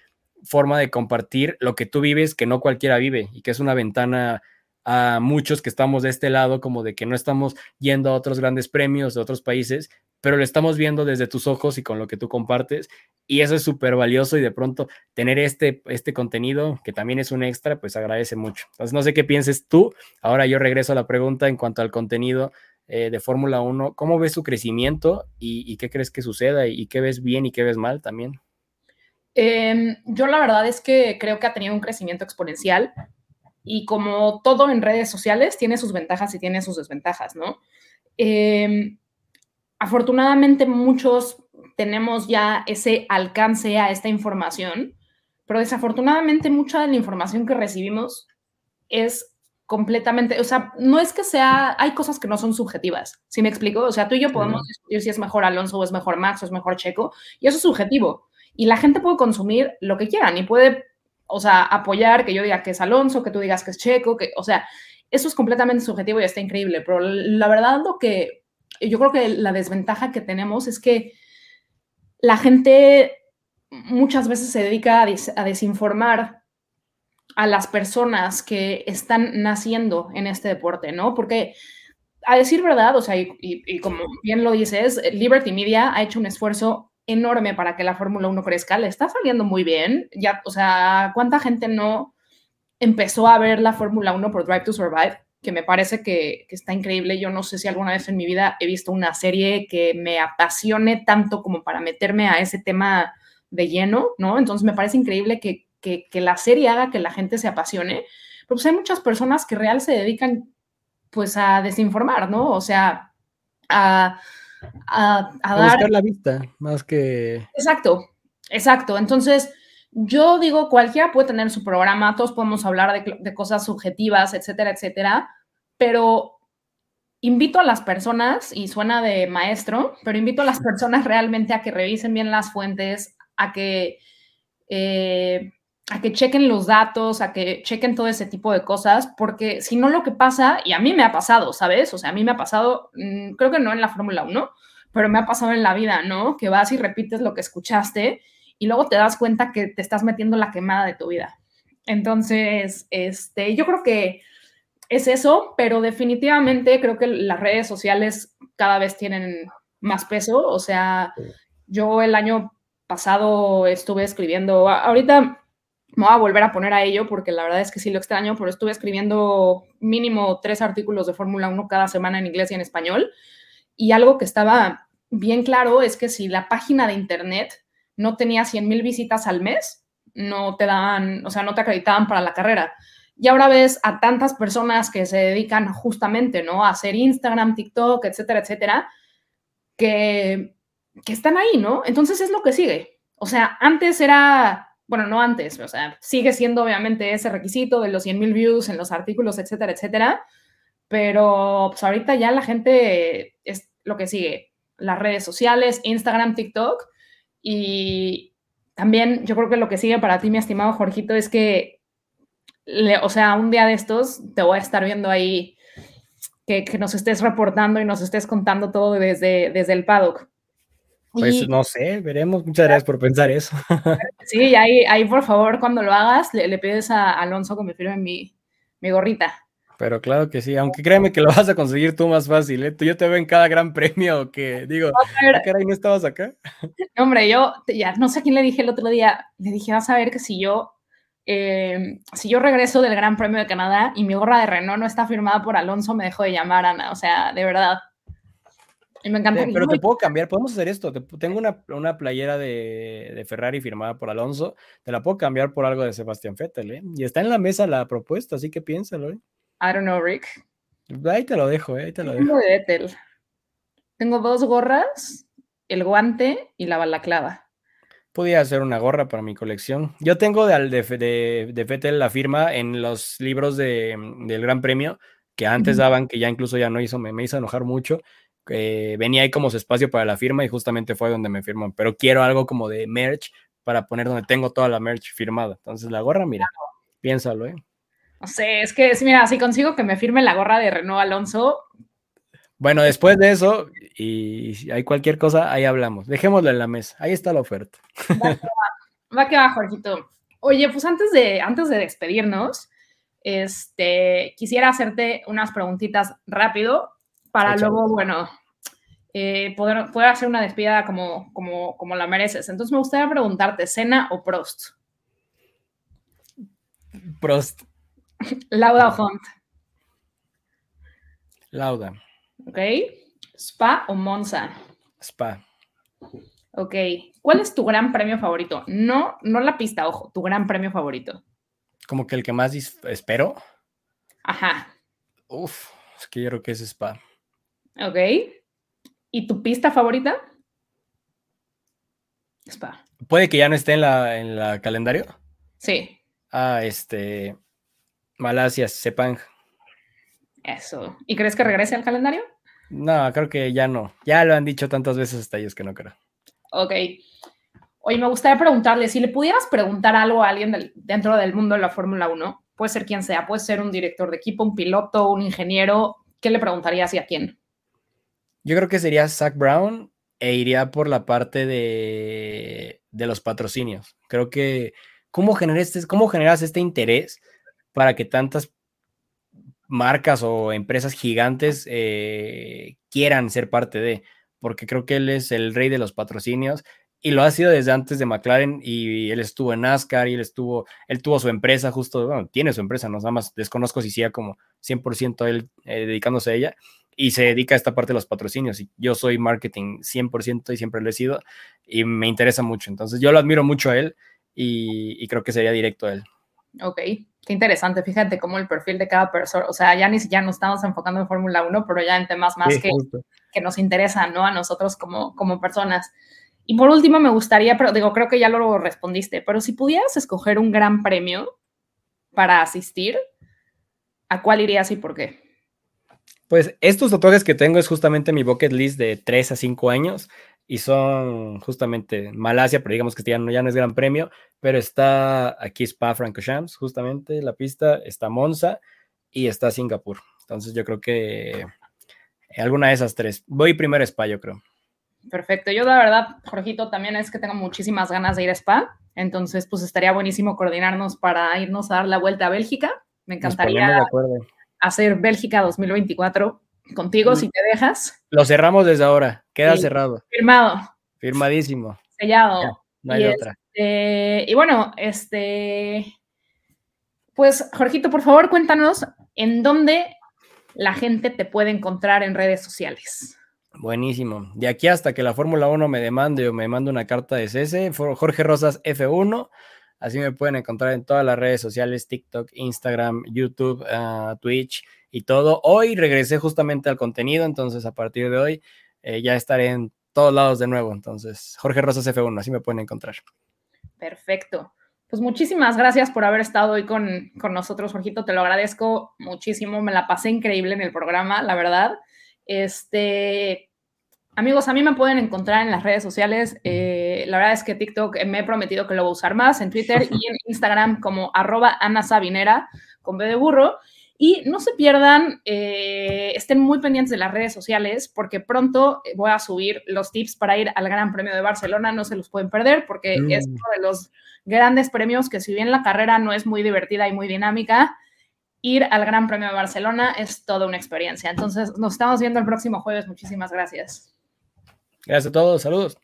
forma de compartir lo que tú vives, que no cualquiera vive y que es una ventana a muchos que estamos de este lado, como de que no estamos yendo a otros grandes premios de otros países, pero lo estamos viendo desde tus ojos y con lo que tú compartes y eso es súper valioso y de pronto tener este contenido que también es un extra, pues agradece mucho. Entonces no sé qué pienses tú, ahora yo regreso a la pregunta en cuanto al contenido de Fórmula 1, ¿cómo ves su crecimiento y qué crees que suceda y qué ves bien y qué ves mal también? Yo la verdad es que creo que ha tenido un crecimiento exponencial y como todo en redes sociales tiene sus ventajas y tiene sus desventajas, ¿no? Afortunadamente muchos tenemos ya ese alcance a esta información, pero desafortunadamente mucha de la información que recibimos es completamente, o sea, no es que sea, hay cosas que no son subjetivas, ¿sí me explico? O sea, tú y yo podemos discutir si es mejor Alonso o es mejor Max o es mejor Checo, y eso es subjetivo. Y la gente puede consumir lo que quieran y puede, o sea, apoyar que yo diga que es Alonso, que tú digas que es Checo, que, o sea, eso es completamente subjetivo y está increíble, pero la verdad lo que... Yo creo que la desventaja que tenemos es que la gente muchas veces se dedica a desinformar a las personas que están naciendo en este deporte, ¿no? Porque, a decir verdad, o sea, y como bien lo dices, Liberty Media ha hecho un esfuerzo enorme para que la Fórmula 1 crezca. Le está saliendo muy bien. Ya, o sea, ¿cuánta gente no empezó a ver la Fórmula 1 por Drive to Survive? Que me parece que está increíble. Yo no sé si alguna vez en mi vida he visto una serie que me apasione tanto como para meterme a ese tema de lleno, ¿no? Entonces me parece increíble que la serie haga que la gente se apasione. Pero pues hay muchas personas que real se dedican pues a desinformar, ¿no? O sea, a a dar... buscar la vista, más que... Exacto. Entonces, yo digo, cualquiera puede tener su programa, todos podemos hablar de cosas subjetivas, etcétera, pero... invito a las personas, y suena de maestro, pero invito a las personas realmente a que revisen bien las fuentes, a que chequen los datos, a que chequen todo ese tipo de cosas, porque si no, lo que pasa, y a mí me ha pasado, ¿sabes? O sea, a mí me ha pasado, creo que no en la Fórmula 1, pero me ha pasado en la vida, ¿no? Que vas y repites lo que escuchaste y luego te das cuenta que te estás metiendo la quemada de tu vida. Entonces, yo creo que es eso, pero definitivamente creo que las redes sociales cada vez tienen más peso. O sea, yo el año pasado estuve escribiendo, ahorita me voy a volver a poner a ello porque la verdad es que sí lo extraño, pero estuve escribiendo mínimo 3 artículos de Fórmula 1 cada semana en inglés y en español. Y algo que estaba bien claro es que si la página de internet no tenía 100,000 visitas al mes, no te acreditaban para la carrera. Y ahora ves a tantas personas que se dedican justamente, ¿no?, a hacer Instagram, TikTok, etcétera, que están ahí, ¿no? Entonces es lo que sigue. O sea, sigue siendo obviamente ese requisito de los 100,000 views en los artículos, etcétera, pero pues ahorita ya la gente es lo que sigue. Las redes sociales, Instagram, TikTok, y también yo creo que lo que sigue para ti, mi estimado Jorgito, es que un día de estos te voy a estar viendo ahí que nos estés reportando y nos estés contando todo desde el paddock. Pues no sé, veremos. Muchas gracias por pensar eso. Sí, ahí por favor, cuando lo hagas, le pides a Alonso que me firme mi gorrita. Pero claro que sí, aunque créeme que lo vas a conseguir tú más fácil, ¿eh? Yo te veo en cada gran premio que digo, caray, ¿no estabas acá? No, hombre, yo ya no sé a quién le dije el otro día, le dije, vas a ver que si yo regreso del Gran Premio de Canadá y mi gorra de Renault no está firmada por Alonso, me dejo de llamar, Ana. O sea, de verdad. Y me encanta. Pero te puedo cambiar, podemos hacer esto. Tengo una playera de Ferrari firmada por Alonso. Te la puedo cambiar por algo de Sebastián Vettel, ¿eh? Y está en la mesa la propuesta, así que piénsalo, ¿eh? I don't know, Rick. Ahí te lo dejo, ¿eh? Ahí te lo dejo. Tengo de Vettel. Tengo 2 gorras, el guante y la balaclava. Podía hacer una gorra para mi colección. Yo tengo de Vettel la firma en los libros del Gran Premio, que antes daban, que ya incluso ya no hizo, me hizo enojar mucho. Venía ahí como su espacio para la firma y justamente fue donde me firman. Pero quiero algo como de merch para poner donde tengo toda la merch firmada. Entonces la gorra, mira, claro. Piénsalo, ¿eh? No sé, es que, mira, si consigo que me firme la gorra de Renault Alonso... Bueno, después de eso, y si hay cualquier cosa, ahí hablamos. Dejémoslo en la mesa. Ahí está la oferta. Va que va, Jorgito. Oye, pues antes de despedirnos, quisiera hacerte unas preguntitas rápido para luego, bueno, poder hacer una despedida como la mereces. Entonces me gustaría preguntarte, ¿Senna o Prost? Prost. ¿Lauda o Hunt? Lauda. Ok. ¿Spa o Monza? Spa. Ok. ¿Cuál es tu gran premio favorito? No la pista, ojo. Tu gran premio favorito. Como que el que más espero. Ajá. Uf, es que yo creo que es Spa. Ok. ¿Y tu pista favorita? Spa. ¿Puede que ya no esté en la calendario? Sí. Malasia, Sepang. Eso. ¿Y crees que regrese al calendario? No, creo que ya no. Ya lo han dicho tantas veces hasta ellos que no creo. Ok. Oye, me gustaría preguntarle, si le pudieras preguntar algo a alguien dentro del mundo de la Fórmula 1, puede ser quien sea, puede ser un director de equipo, un piloto, un ingeniero, ¿qué le preguntarías y a quién? Yo creo que sería Zach Brown e iría por la parte de los patrocinios. Creo que, ¿cómo generas este interés para que tantas marcas o empresas gigantes quieran ser parte de, porque creo que él es el rey de los patrocinios y lo ha sido desde antes de McLaren y él estuvo en NASCAR y él tuvo su empresa tiene su empresa, nada más desconozco si sea como 100% él dedicándose a ella y se dedica a esta parte de los patrocinios y yo soy marketing 100% y siempre lo he sido y me interesa mucho, entonces yo lo admiro mucho a él y creo que sería directo a él. Ok, qué interesante. Fíjate cómo el perfil de cada persona, o sea, ya nos estamos enfocando en Fórmula 1, pero ya en temas más que nos interesan, ¿no? A nosotros como personas. Y por último, me gustaría, pero digo, creo que ya lo respondiste, pero si pudieras escoger un gran premio para asistir, ¿a cuál irías y por qué? Pues estos tatuajes que tengo es justamente mi bucket list de 3 a 5 años y son justamente Malasia, pero digamos que ya no es Gran Premio, pero está aquí Spa Francorchamps, justamente la pista, está Monza y está Singapur. Entonces yo creo que alguna de esas tres. Voy primero a Spa, yo creo. Perfecto. Yo la verdad, Jorgito, también es que tengo muchísimas ganas de ir a Spa, entonces pues estaría buenísimo coordinarnos para irnos a dar la vuelta a Bélgica. Me encantaría hacer Bélgica 2024 contigo, si te dejas. Lo cerramos desde ahora. Queda cerrado. Firmado. Firmadísimo. Sellado. Ya, no hay otra. Y bueno, pues, Jorgito, por favor, cuéntanos en dónde la gente te puede encontrar en redes sociales. Buenísimo. De aquí hasta que la Fórmula 1 me demande o me mande una carta de cese, Jorge Rosas F1. Así me pueden encontrar en todas las redes sociales, TikTok, Instagram, YouTube, Twitch y todo. Hoy regresé justamente al contenido, entonces a partir de hoy ya estaré en todos lados de nuevo. Entonces, Jorge Rosas F1, así me pueden encontrar. Perfecto. Pues muchísimas gracias por haber estado hoy con nosotros, Jorgito. Te lo agradezco muchísimo. Me la pasé increíble en el programa, la verdad. Amigos, a mí me pueden encontrar en las redes sociales. La verdad es que TikTok me he prometido que lo voy a usar más, en Twitter y en Instagram como @AnaSabinera con B de burro. Y no se pierdan, estén muy pendientes de las redes sociales porque pronto voy a subir los tips para ir al Gran Premio de Barcelona. No se los pueden perder porque es uno de los grandes premios que, si bien la carrera no es muy divertida y muy dinámica, ir al Gran Premio de Barcelona es toda una experiencia. Entonces, nos estamos viendo el próximo jueves. Muchísimas gracias. Gracias a todos, saludos.